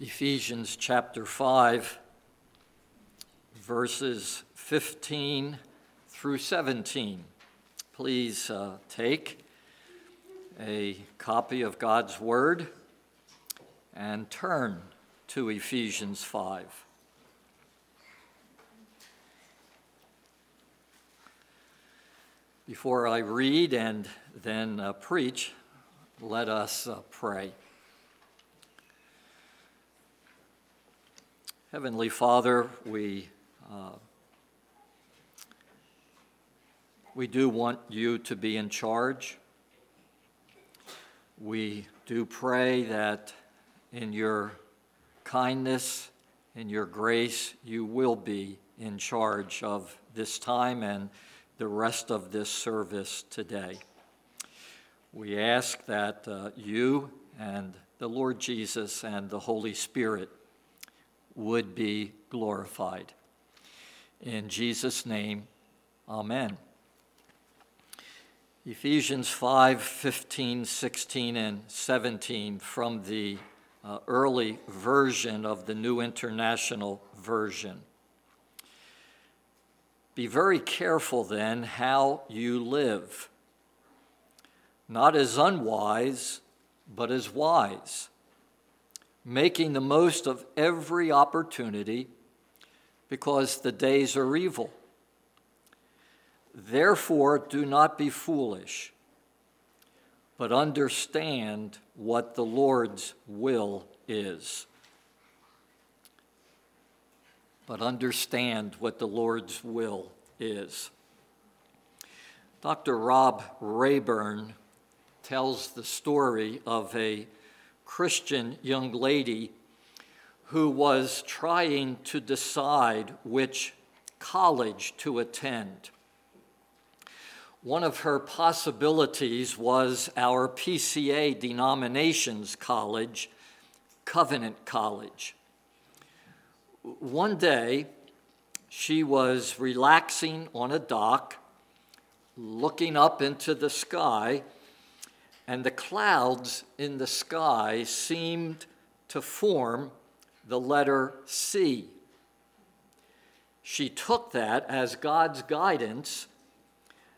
Ephesians chapter 5, verses 15 through 17. Please take a copy of God's Word and turn to Ephesians 5. Before I read and then preach, let us pray. Heavenly Father, we do want you to be in charge. We do pray that in your kindness, in your grace, you will be in charge of this time and the rest of this service today. We ask that you and the Lord Jesus and the Holy Spirit would be glorified. In Jesus' name, amen. Ephesians 5, 15, 16, and 17 from the early version of the New International Version. Be very careful then how you live, not as unwise, but as wise, making the most of every opportunity, because the days are evil. Therefore, do not be foolish, but understand what the Lord's will is. Dr. Rob Rayburn tells the story of a Christian young lady who was trying to decide which college to attend. One of her possibilities was our PCA denomination's college, Covenant College. One day, she was relaxing on a dock, looking up into the sky, and the clouds in the sky seemed to form the letter C. She took that as God's guidance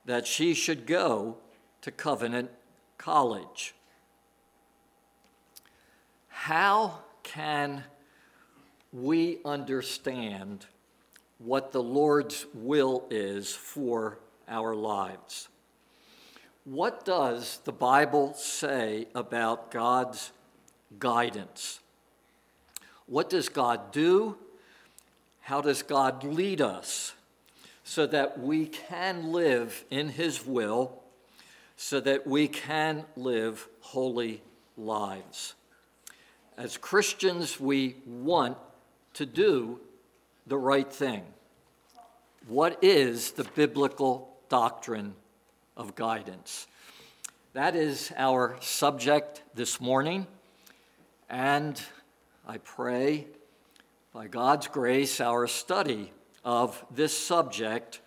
that she should go to Covenant College. How can we understand what the Lord's will is for our lives? What does the Bible say about God's guidance? What does God do? How does God lead us so that we can live in His will, so that we can live holy lives? As Christians, we want to do the right thing. What is the biblical doctrine of guidance? That is our subject this morning, and I pray by God's grace our study of this subject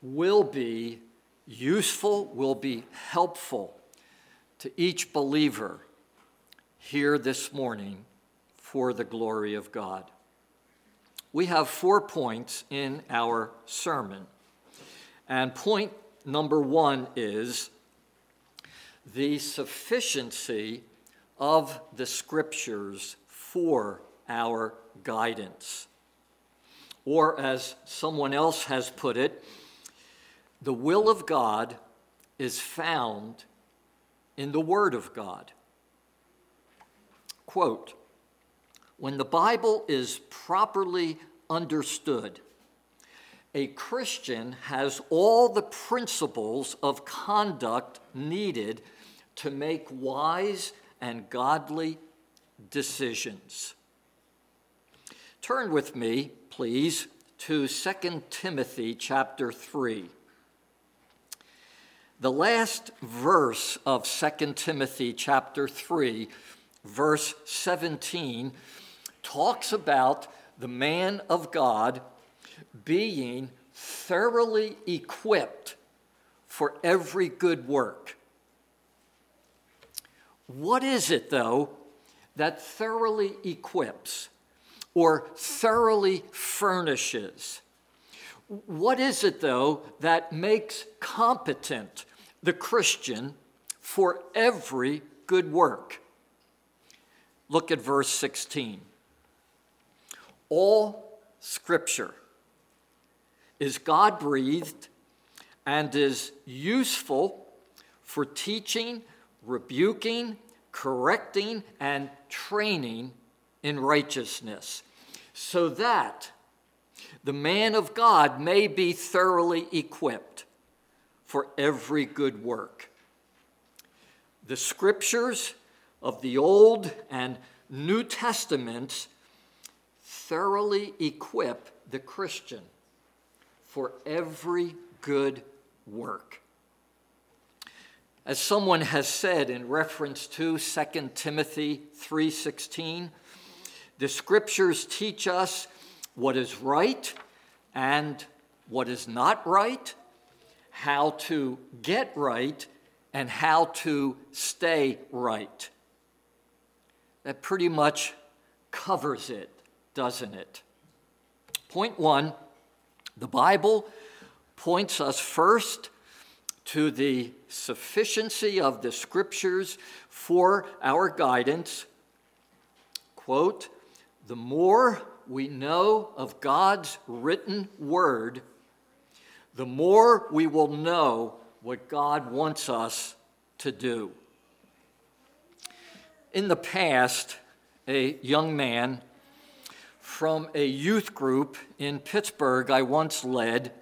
will be useful, will be helpful to each believer here this morning for the glory of God. We have 4 points in our sermon, and point number one is the sufficiency of the Scriptures for our guidance. Or as someone else has put it, the will of God is found in the Word of God. Quote, "When the Bible is properly understood, a Christian has all the principles of conduct needed to make wise and godly decisions." Turn with me, please, to 2 Timothy chapter 3. The last verse of 2 Timothy chapter 3, verse 17, talks about the man of God being thoroughly equipped for every good work. What is it, though, that thoroughly equips or thoroughly furnishes. What is it, though, that makes competent the Christian for every good work? Look at verse 16. All Scripture is God-breathed and is useful for teaching, rebuking, correcting, and training in righteousness, so that the man of God may be thoroughly equipped for every good work. The Scriptures of the Old and New Testaments thoroughly equip the Christian for every good work. As someone has said in reference to 2 Timothy 3:16, the Scriptures teach us what is right and what is not right, how to get right, and how to stay right. That pretty much covers it, doesn't it? Point one, the Bible points us first to the sufficiency of the Scriptures for our guidance. Quote, "The more we know of God's written word, the more we will know what God wants us to do." In the past, a young man from a youth group in Pittsburgh I once led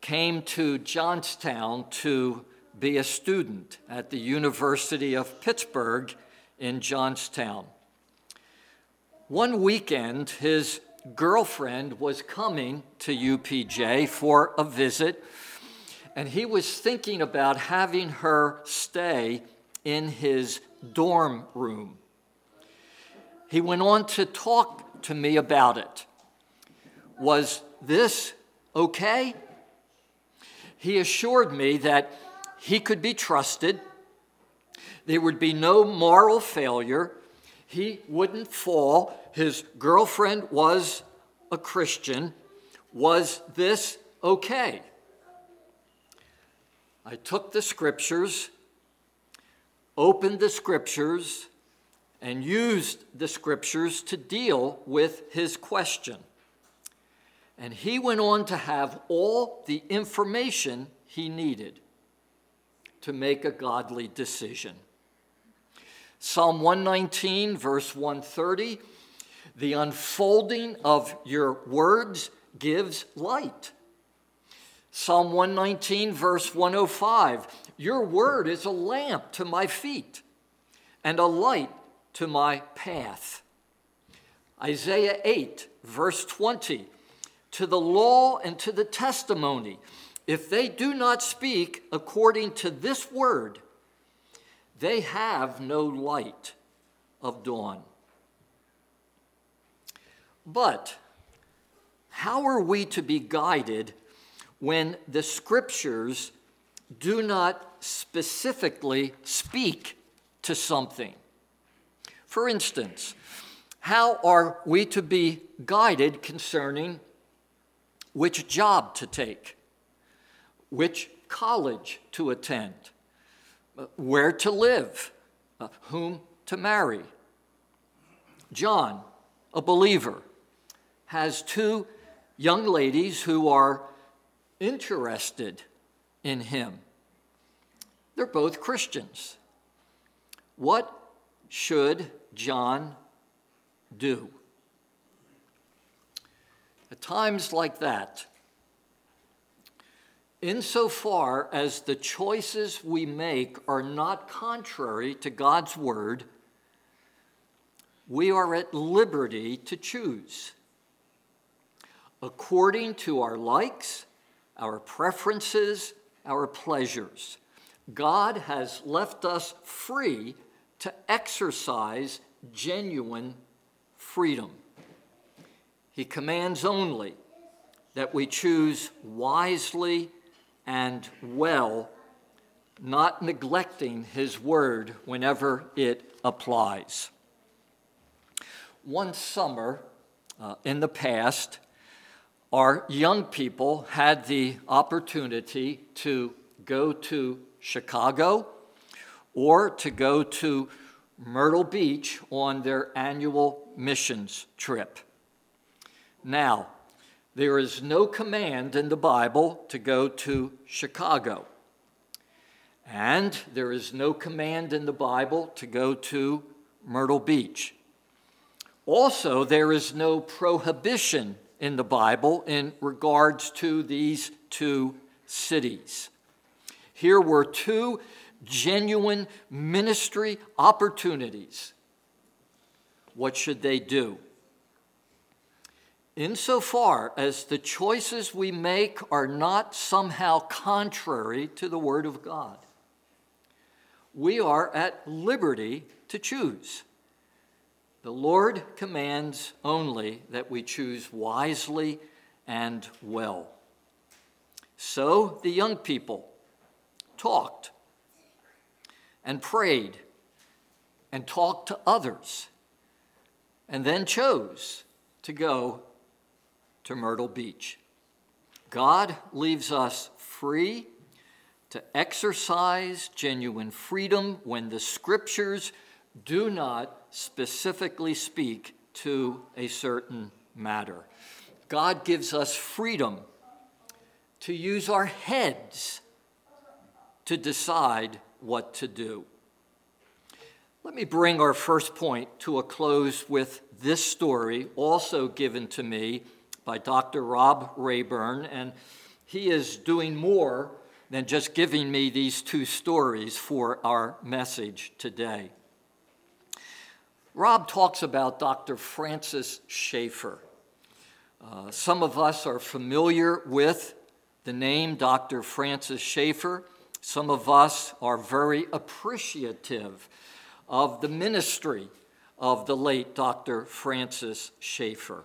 came to Johnstown to be a student at the University of Pittsburgh in Johnstown. One weekend, his girlfriend was coming to UPJ for a visit, and he was thinking about having her stay in his dorm room. He went on to talk to me about it. Was this okay? He assured me that he could be trusted, there would be no moral failure, he wouldn't fall. His girlfriend was a Christian. Was this okay? I took the Scriptures, opened the Scriptures, and used the Scriptures to deal with his question. And he went on to have all the information he needed to make a godly decision. Psalm 119, verse 130, "The unfolding of your words gives light." Psalm 119, verse 105, "Your word is a lamp to my feet and a light to my path." Isaiah 8, verse 20, "To the law and to the testimony, if they do not speak according to this word, they have no light of dawn." But how are we to be guided when the Scriptures do not specifically speak to something? For instance, how are we to be guided concerning which job to take, which college to attend, where to live, whom to marry? John, a believer, has two young ladies who are interested in him. They're both Christians. What should John do? At times like that, insofar as the choices we make are not contrary to God's word, we are at liberty to choose according to our likes, our preferences, our pleasures. God has left us free to exercise genuine freedom. He commands only that we choose wisely and well, not neglecting his word whenever it applies. one summer in the past, our young people had the opportunity to go to Chicago or to go to Myrtle Beach on their annual missions trip. Now, there is no command in the Bible to go to Chicago, and there is no command in the Bible to go to Myrtle Beach. Also, there is no prohibition in the Bible in regards to these two cities. Here were two genuine ministry opportunities. What should they do? Insofar as the choices we make are not somehow contrary to the Word of God, we are at liberty to choose. The Lord commands only that we choose wisely and well. So the young people talked and prayed and talked to others and then chose to go to Myrtle Beach. God leaves us free to exercise genuine freedom when the Scriptures do not specifically speak to a certain matter. God gives us freedom to use our heads to decide what to do. Let me bring our first point to a close with this story, also given to me by Dr. Rob Rayburn, and he is doing more than just giving me these two stories for our message today. Rob talks about Dr. Francis Schaeffer. Some of us are familiar with the name Dr. Francis Schaeffer. Some of us are very appreciative of the ministry of the late Dr. Francis Schaeffer.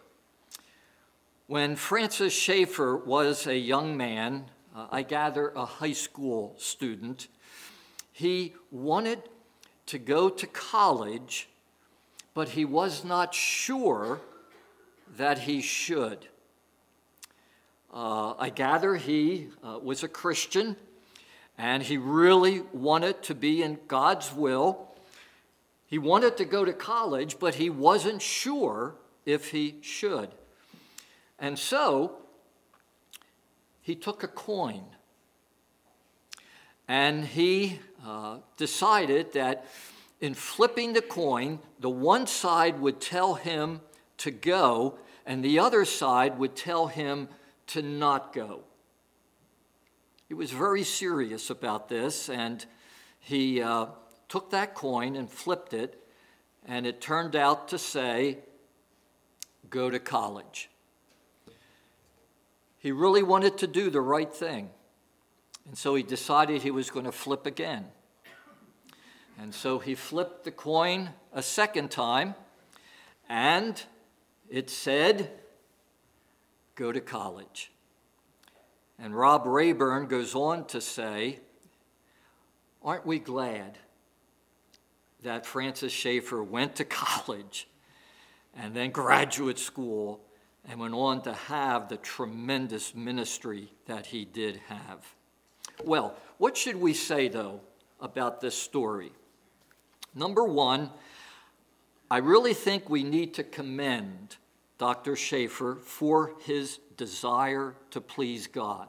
When Francis Schaeffer was a young man, I gather a high school student, he wanted to go to college, but he was not sure that he should. I gather he was a Christian, and he really wanted to be in God's will. He wanted to go to college, but he wasn't sure if he should. And so he took a coin, and he decided that in flipping the coin, the one side would tell him to go, and the other side would tell him to not go. He was very serious about this, and he took that coin and flipped it, and it turned out to say, go to college. He really wanted to do the right thing, and so he decided he was going to flip again. And so he flipped the coin a second time, and it said, go to college. And Rob Rayburn goes on to say, aren't we glad that Francis Schaeffer went to college and then graduate school and went on to have the tremendous ministry that he did have? Well, what should we say, though, about this story? Number one, I really think we need to commend Dr. Schaeffer for his desire to please God.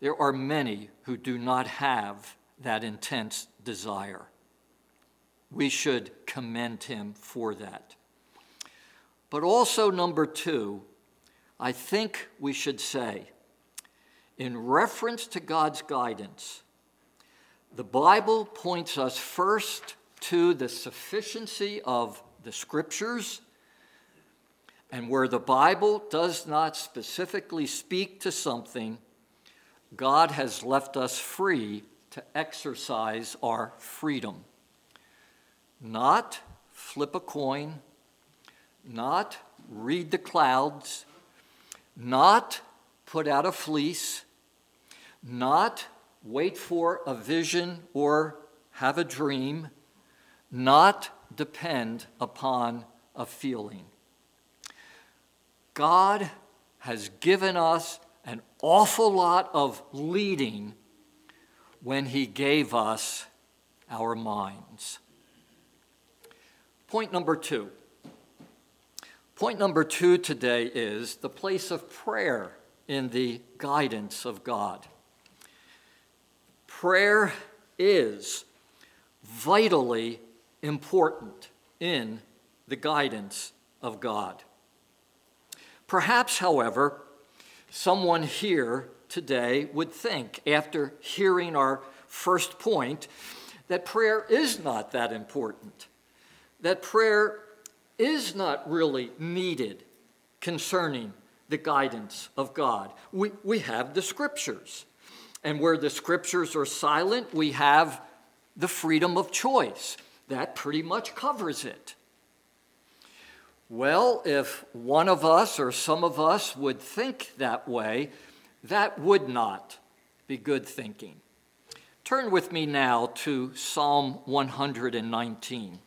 There are many who do not have that intense desire. We should commend him for that. But also, number two, I think we should say, in reference to God's guidance, the Bible points us first to the sufficiency of the Scriptures, and where the Bible does not specifically speak to something, God has left us free to exercise our freedom. Not flip a coin, not read the clouds, not put out a fleece, not wait for a vision or have a dream, not depend upon of feeling. God has given us an awful lot of leading when he gave us our minds. Point number two today is the place of prayer in the guidance of God. Prayer is vitally important in the guidance of God. Perhaps, however, someone here today would think, after hearing our first point, that prayer is not that important, that prayer is not really needed concerning the guidance of God. We have the Scriptures, and where the Scriptures are silent, we have the freedom of choice. That pretty much covers it. Well, if one of us or some of us would think that way, that would not be good thinking. Turn with me now to Psalm 119.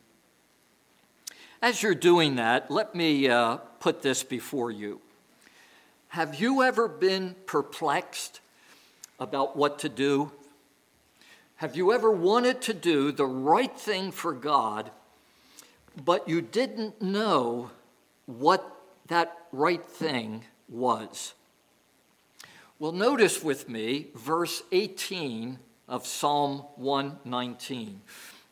As you're doing that, let me put this before you. Have you ever been perplexed about what to do? Have you ever wanted to do the right thing for God, but you didn't know what that right thing was? Well, notice with me verse 18 of Psalm 119.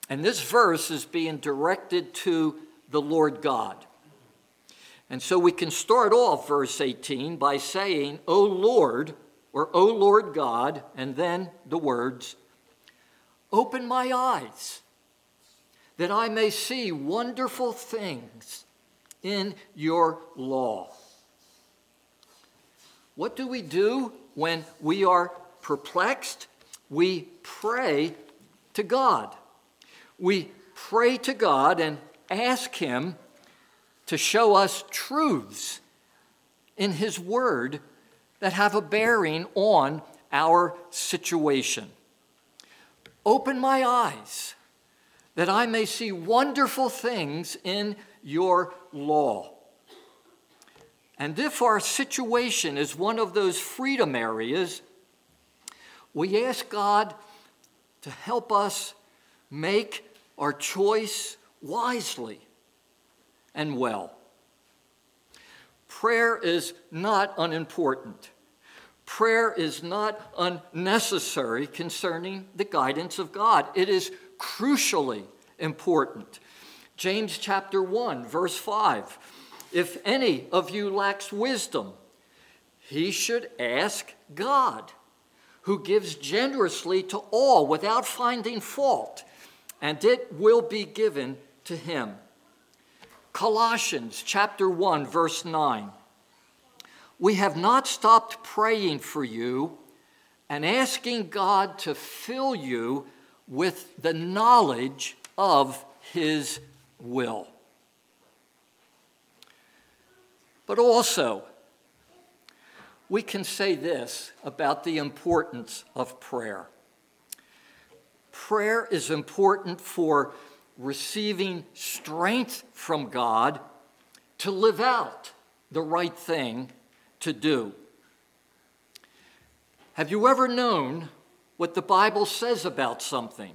And this verse is being directed to the Lord God. And so we can start off verse 18 by saying, O Lord, or O Lord God, and then the words, open my eyes, that I may see wonderful things in your law. What do we do when we are perplexed? We pray to God. We pray to God and ask him to show us truths in his word that have a bearing on our situation. Open my eyes, that I may see wonderful things in your law. And if our situation is one of those freedom areas, we ask God to help us make our choice wisely and well. Prayer is not unimportant. Prayer is not unnecessary concerning the guidance of God. It is crucially important. James chapter 1, verse 5. If any of you lacks wisdom, he should ask God, who gives generously to all without finding fault, and it will be given to him. Colossians chapter 1, verse 9. We have not stopped praying for you and asking God to fill you with the knowledge of his will. But also, we can say this about the importance of prayer. Prayer is important for receiving strength from God to live out the right thing to do. Have you ever known what the Bible says about something?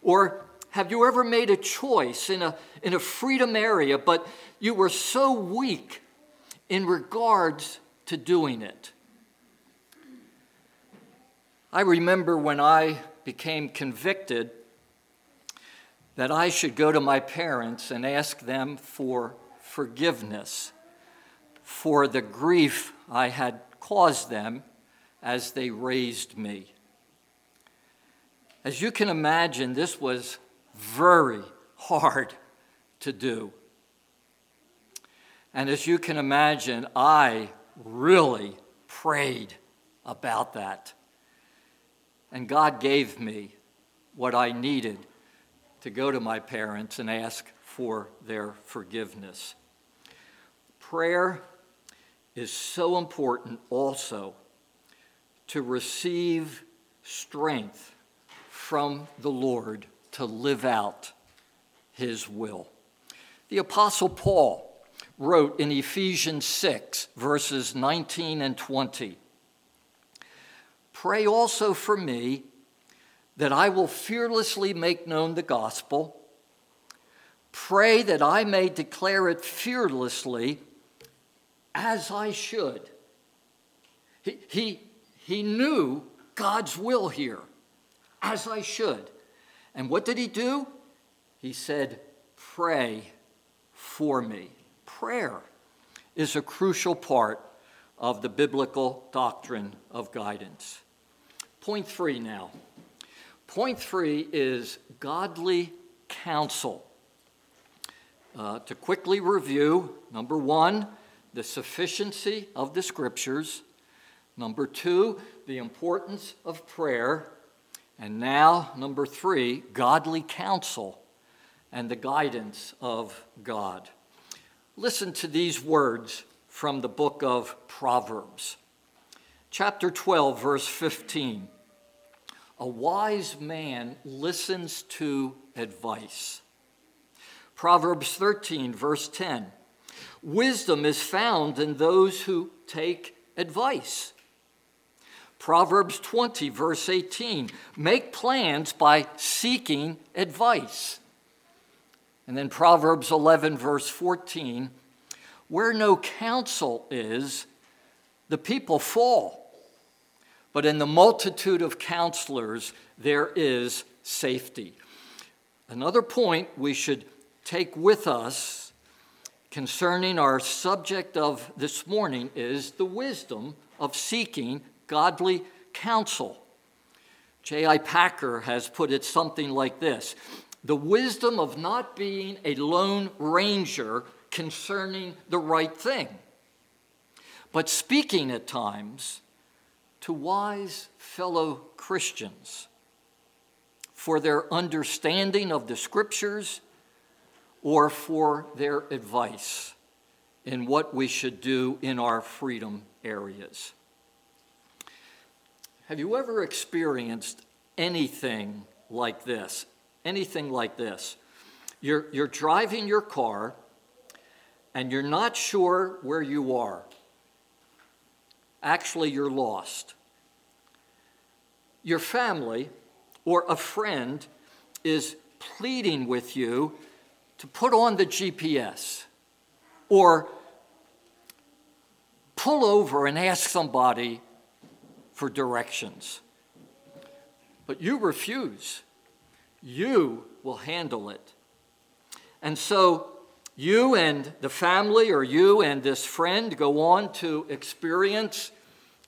Or have you ever made a choice in a freedom area, but you were so weak in regards to doing it? I remember when I became convicted that I should go to my parents and ask them for forgiveness for the grief I had caused them as they raised me. As you can imagine, this was very hard to do. And as you can imagine, I really prayed about that. And God gave me what I needed to go to my parents and ask for their forgiveness. Prayer is so important also to receive strength from the Lord to live out his will. The Apostle Paul wrote in Ephesians 6, verses 19 and 20, "Pray also for me that I will fearlessly make known the gospel. Pray that I may declare it fearlessly as I should." He knew God's will here, as I should. And what did he do? He said, "Pray for me." Prayer is a crucial part of the biblical doctrine of guidance. Point three now. Point three is godly counsel. To quickly review, number one, the sufficiency of the scriptures. Number two, the importance of prayer. And now, number three, godly counsel and the guidance of God. Listen to these words from the book of Proverbs. Chapter 12, verse 15. "A wise man listens to advice." Proverbs 13, verse 10. "Wisdom is found in those who take advice." Proverbs 20, verse 18, "Make plans by seeking advice." And then Proverbs 11, verse 14, "Where no counsel is, the people fall. But in the multitude of counselors, there is safety." Another point we should take with us concerning our subject of this morning is the wisdom of seeking godly counsel. J.I. Packer has put it something like this: "The wisdom of not being a lone ranger concerning the right thing, but speaking at times to wise fellow Christians for their understanding of the scriptures or for their advice in what we should do in our freedom areas." Have you ever experienced anything like this? Anything like this? You're driving your car and you're not sure where you are. Actually, you're lost. Your family or a friend is pleading with you to put on the GPS or pull over and ask somebody for directions. But you refuse. You will handle it. And so you and the family or you and this friend go on to experience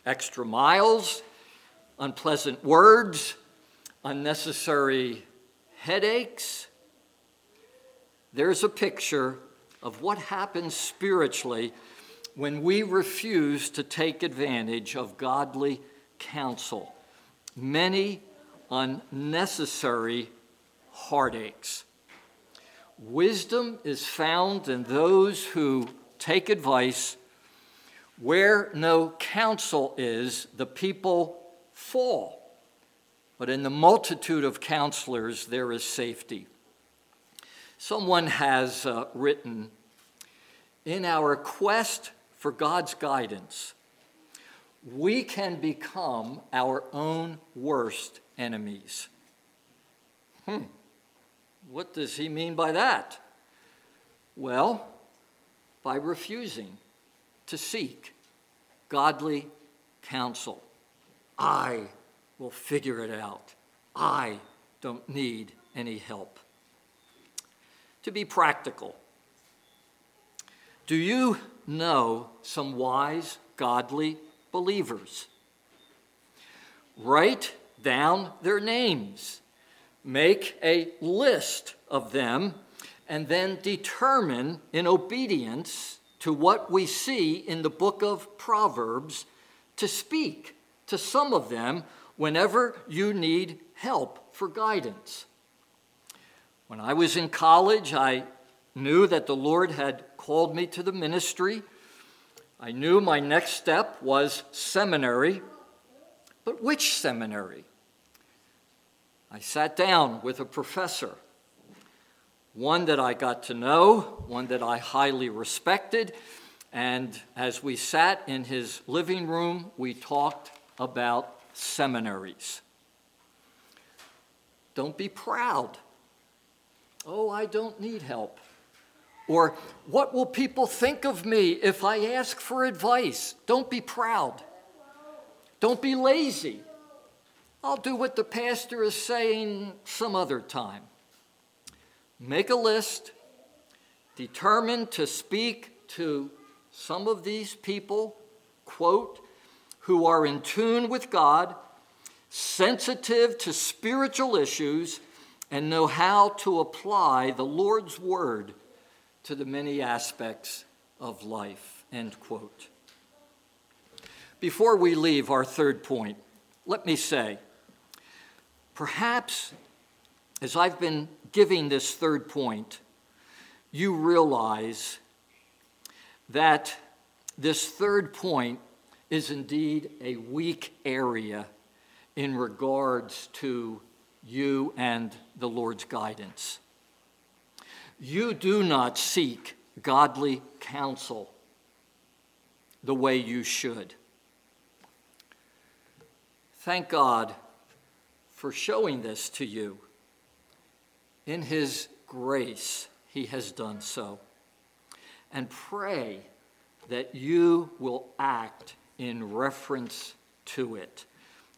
extra miles, unpleasant words, unnecessary headaches. There's a picture of what happens spiritually when we refuse to take advantage of godly counsel. Many unnecessary heartaches. Wisdom is found in those who take advice. Where no counsel is, the people fall. But in the multitude of counselors, there is safety. Someone has written, "In our quest for God's guidance, we can become our own worst enemies." What does he mean by that? Well, by refusing to seek godly counsel. I will figure it out. I don't need any help. To be practical, do you know some wise, godly believers? Write down their names. Make a list of them and then determine in obedience to what we see in the book of Proverbs to speak to some of them whenever you need help for guidance. When I was in college, I knew that the Lord had called me to the ministry. I knew my next step was seminary, but which seminary? I sat down with a professor. one that I got to know, one that I highly respected, and as we sat in his living room, we talked about seminaries. Don't be proud. Oh, I don't need help. Or, what will people think of me if I ask for advice? Don't be proud. Don't be lazy. I'll do what the pastor is saying some other time. Make a list. Determine to speak to some of these people, quote, who are in tune with God, sensitive to spiritual issues, and know how to apply the Lord's word to the many aspects of life, end quote. Before we leave our third point, let me say, perhaps as I've been giving this third point, you realize that this third point is indeed a weak area in regards to you and the Lord's guidance. You do not seek godly counsel the way you should. Thank God for showing this to you. In his grace, he has done so. And pray that you will act in reference to it,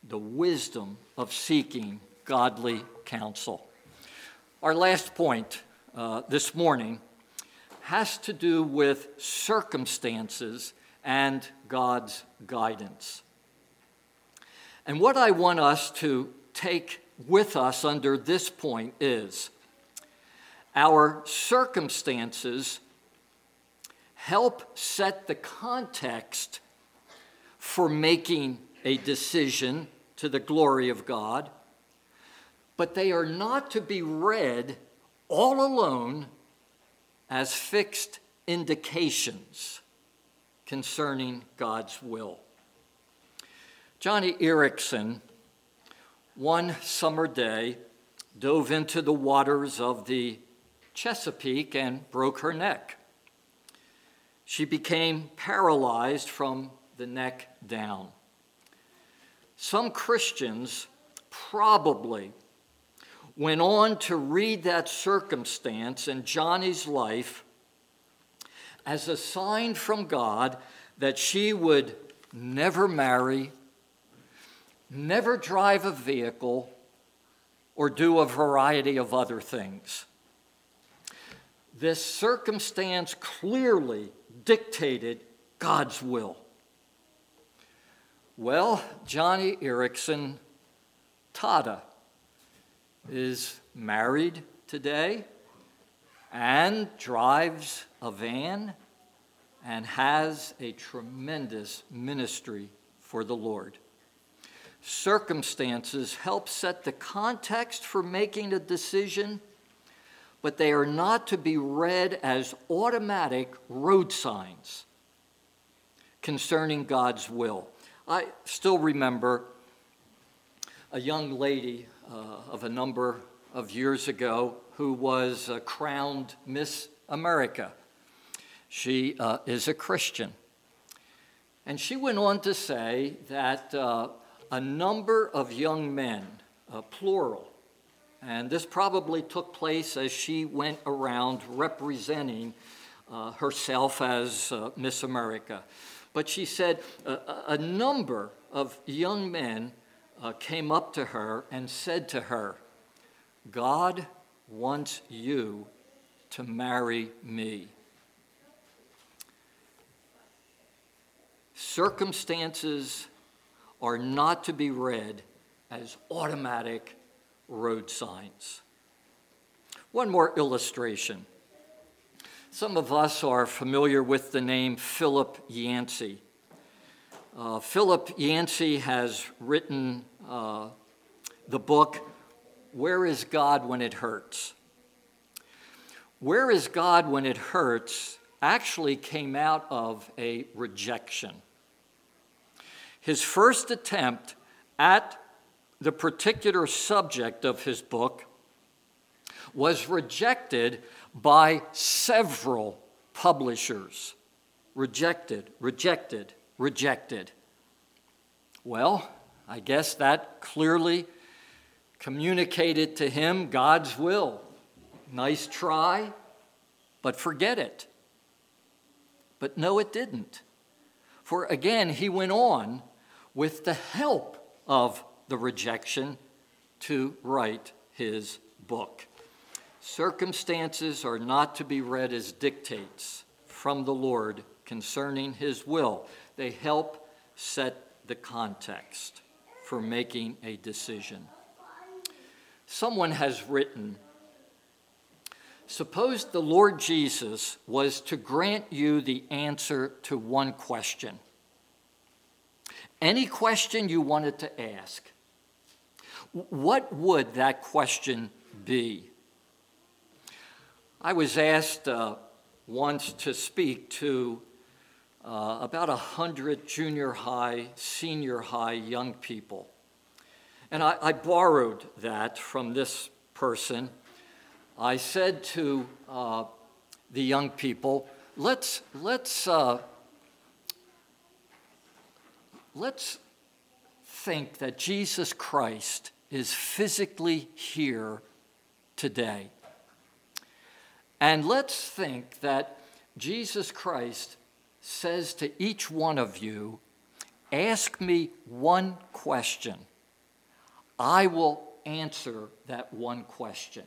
the wisdom of seeking godly counsel. Our last point this morning has to do with circumstances and God's guidance. And what I want us to take with us under this point is our circumstances help set the context for making a decision to the glory of God, but they are not to be read all alone as fixed indications concerning God's will. Joni Eareckson, one summer day, dove into the waters of the Chesapeake and broke her neck. She became paralyzed from the neck down. Some Christians probably went on to read that circumstance in Johnny's life as a sign from God that she would never marry, never drive a vehicle, or do a variety of other things. This circumstance clearly dictated God's will. Well, Joni Eareckson Tada is married today and drives a van and has a tremendous ministry for the Lord. Circumstances help set the context for making a decision, but they are not to be read as automatic road signs concerning God's will. I still remember a young lady of a number of years ago who was crowned Miss America. She is a Christian. And she went on to say that a number of young men, plural, and this probably took place as she went around representing herself as Miss America. But she said a number of young men came up to her and said to her, God wants you to marry me. Circumstances are not to be read as automatic road signs. One more illustration. Some of us are familiar with the name Philip Yancey. Philip Yancey has written the book, Where is God When It Hurts? Where is God When It Hurts actually came out of a rejection. His first attempt at the particular subject of his book was rejected by several publishers. Rejected. Well, I guess that clearly communicated to him God's will. Nice try, but forget it. But no, it didn't. For again, he went on with the help of the rejection to write his book. Circumstances are not to be read as dictates from the Lord concerning his will. They help set the context for making a decision. Someone has written, suppose the Lord Jesus was to grant you the answer to one question, any question you wanted to ask. What would that question be? I was asked once to speak to about 100 junior high, senior high young people. And I borrowed that from this person. I said to the young people, let's think that Jesus Christ is physically here today. And let's think that Jesus Christ says to each one of you, ask me one question. I will answer that one question.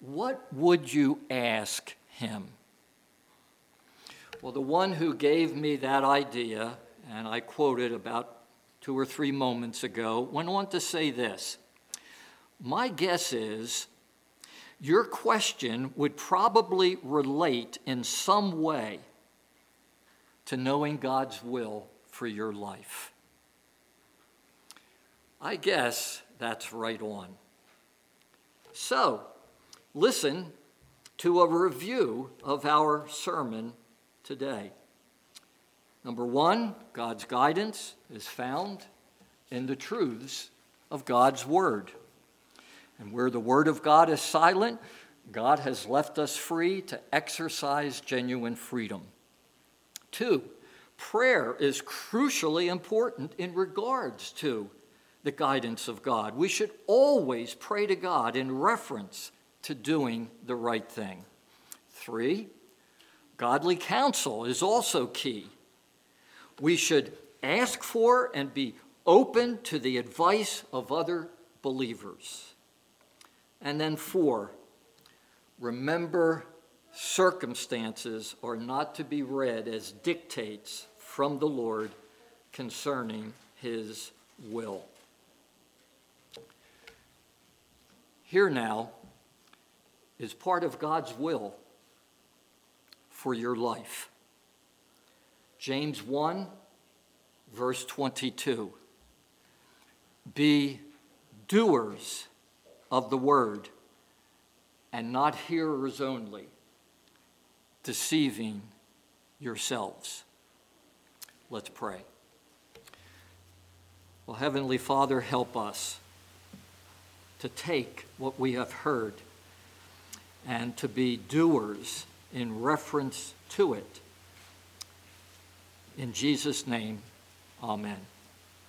What would you ask him? Well, the one who gave me that idea, and I quoted about 2 or 3 moments ago, went on to say this. My guess is your question would probably relate in some way to knowing God's will for your life. I guess that's right on. So, listen to a review of our sermon today. Number 1, God's guidance is found in the truths of God's Word. And where the Word of God is silent, God has left us free to exercise genuine freedom. 2, prayer is crucially important in regards to the guidance of God. We should always pray to God in reference to doing the right thing. 3, godly counsel is also key. We should ask for and be open to the advice of other believers. And then 4, remember circumstances are not to be read as dictates from the Lord concerning his will. Here now is part of God's will for your life. James 1, verse 22. Be doers of the word and not hearers only, deceiving yourselves. Let's pray. Well, Heavenly Father, help us to take what we have heard and to be doers in reference to it. In Jesus' name, amen.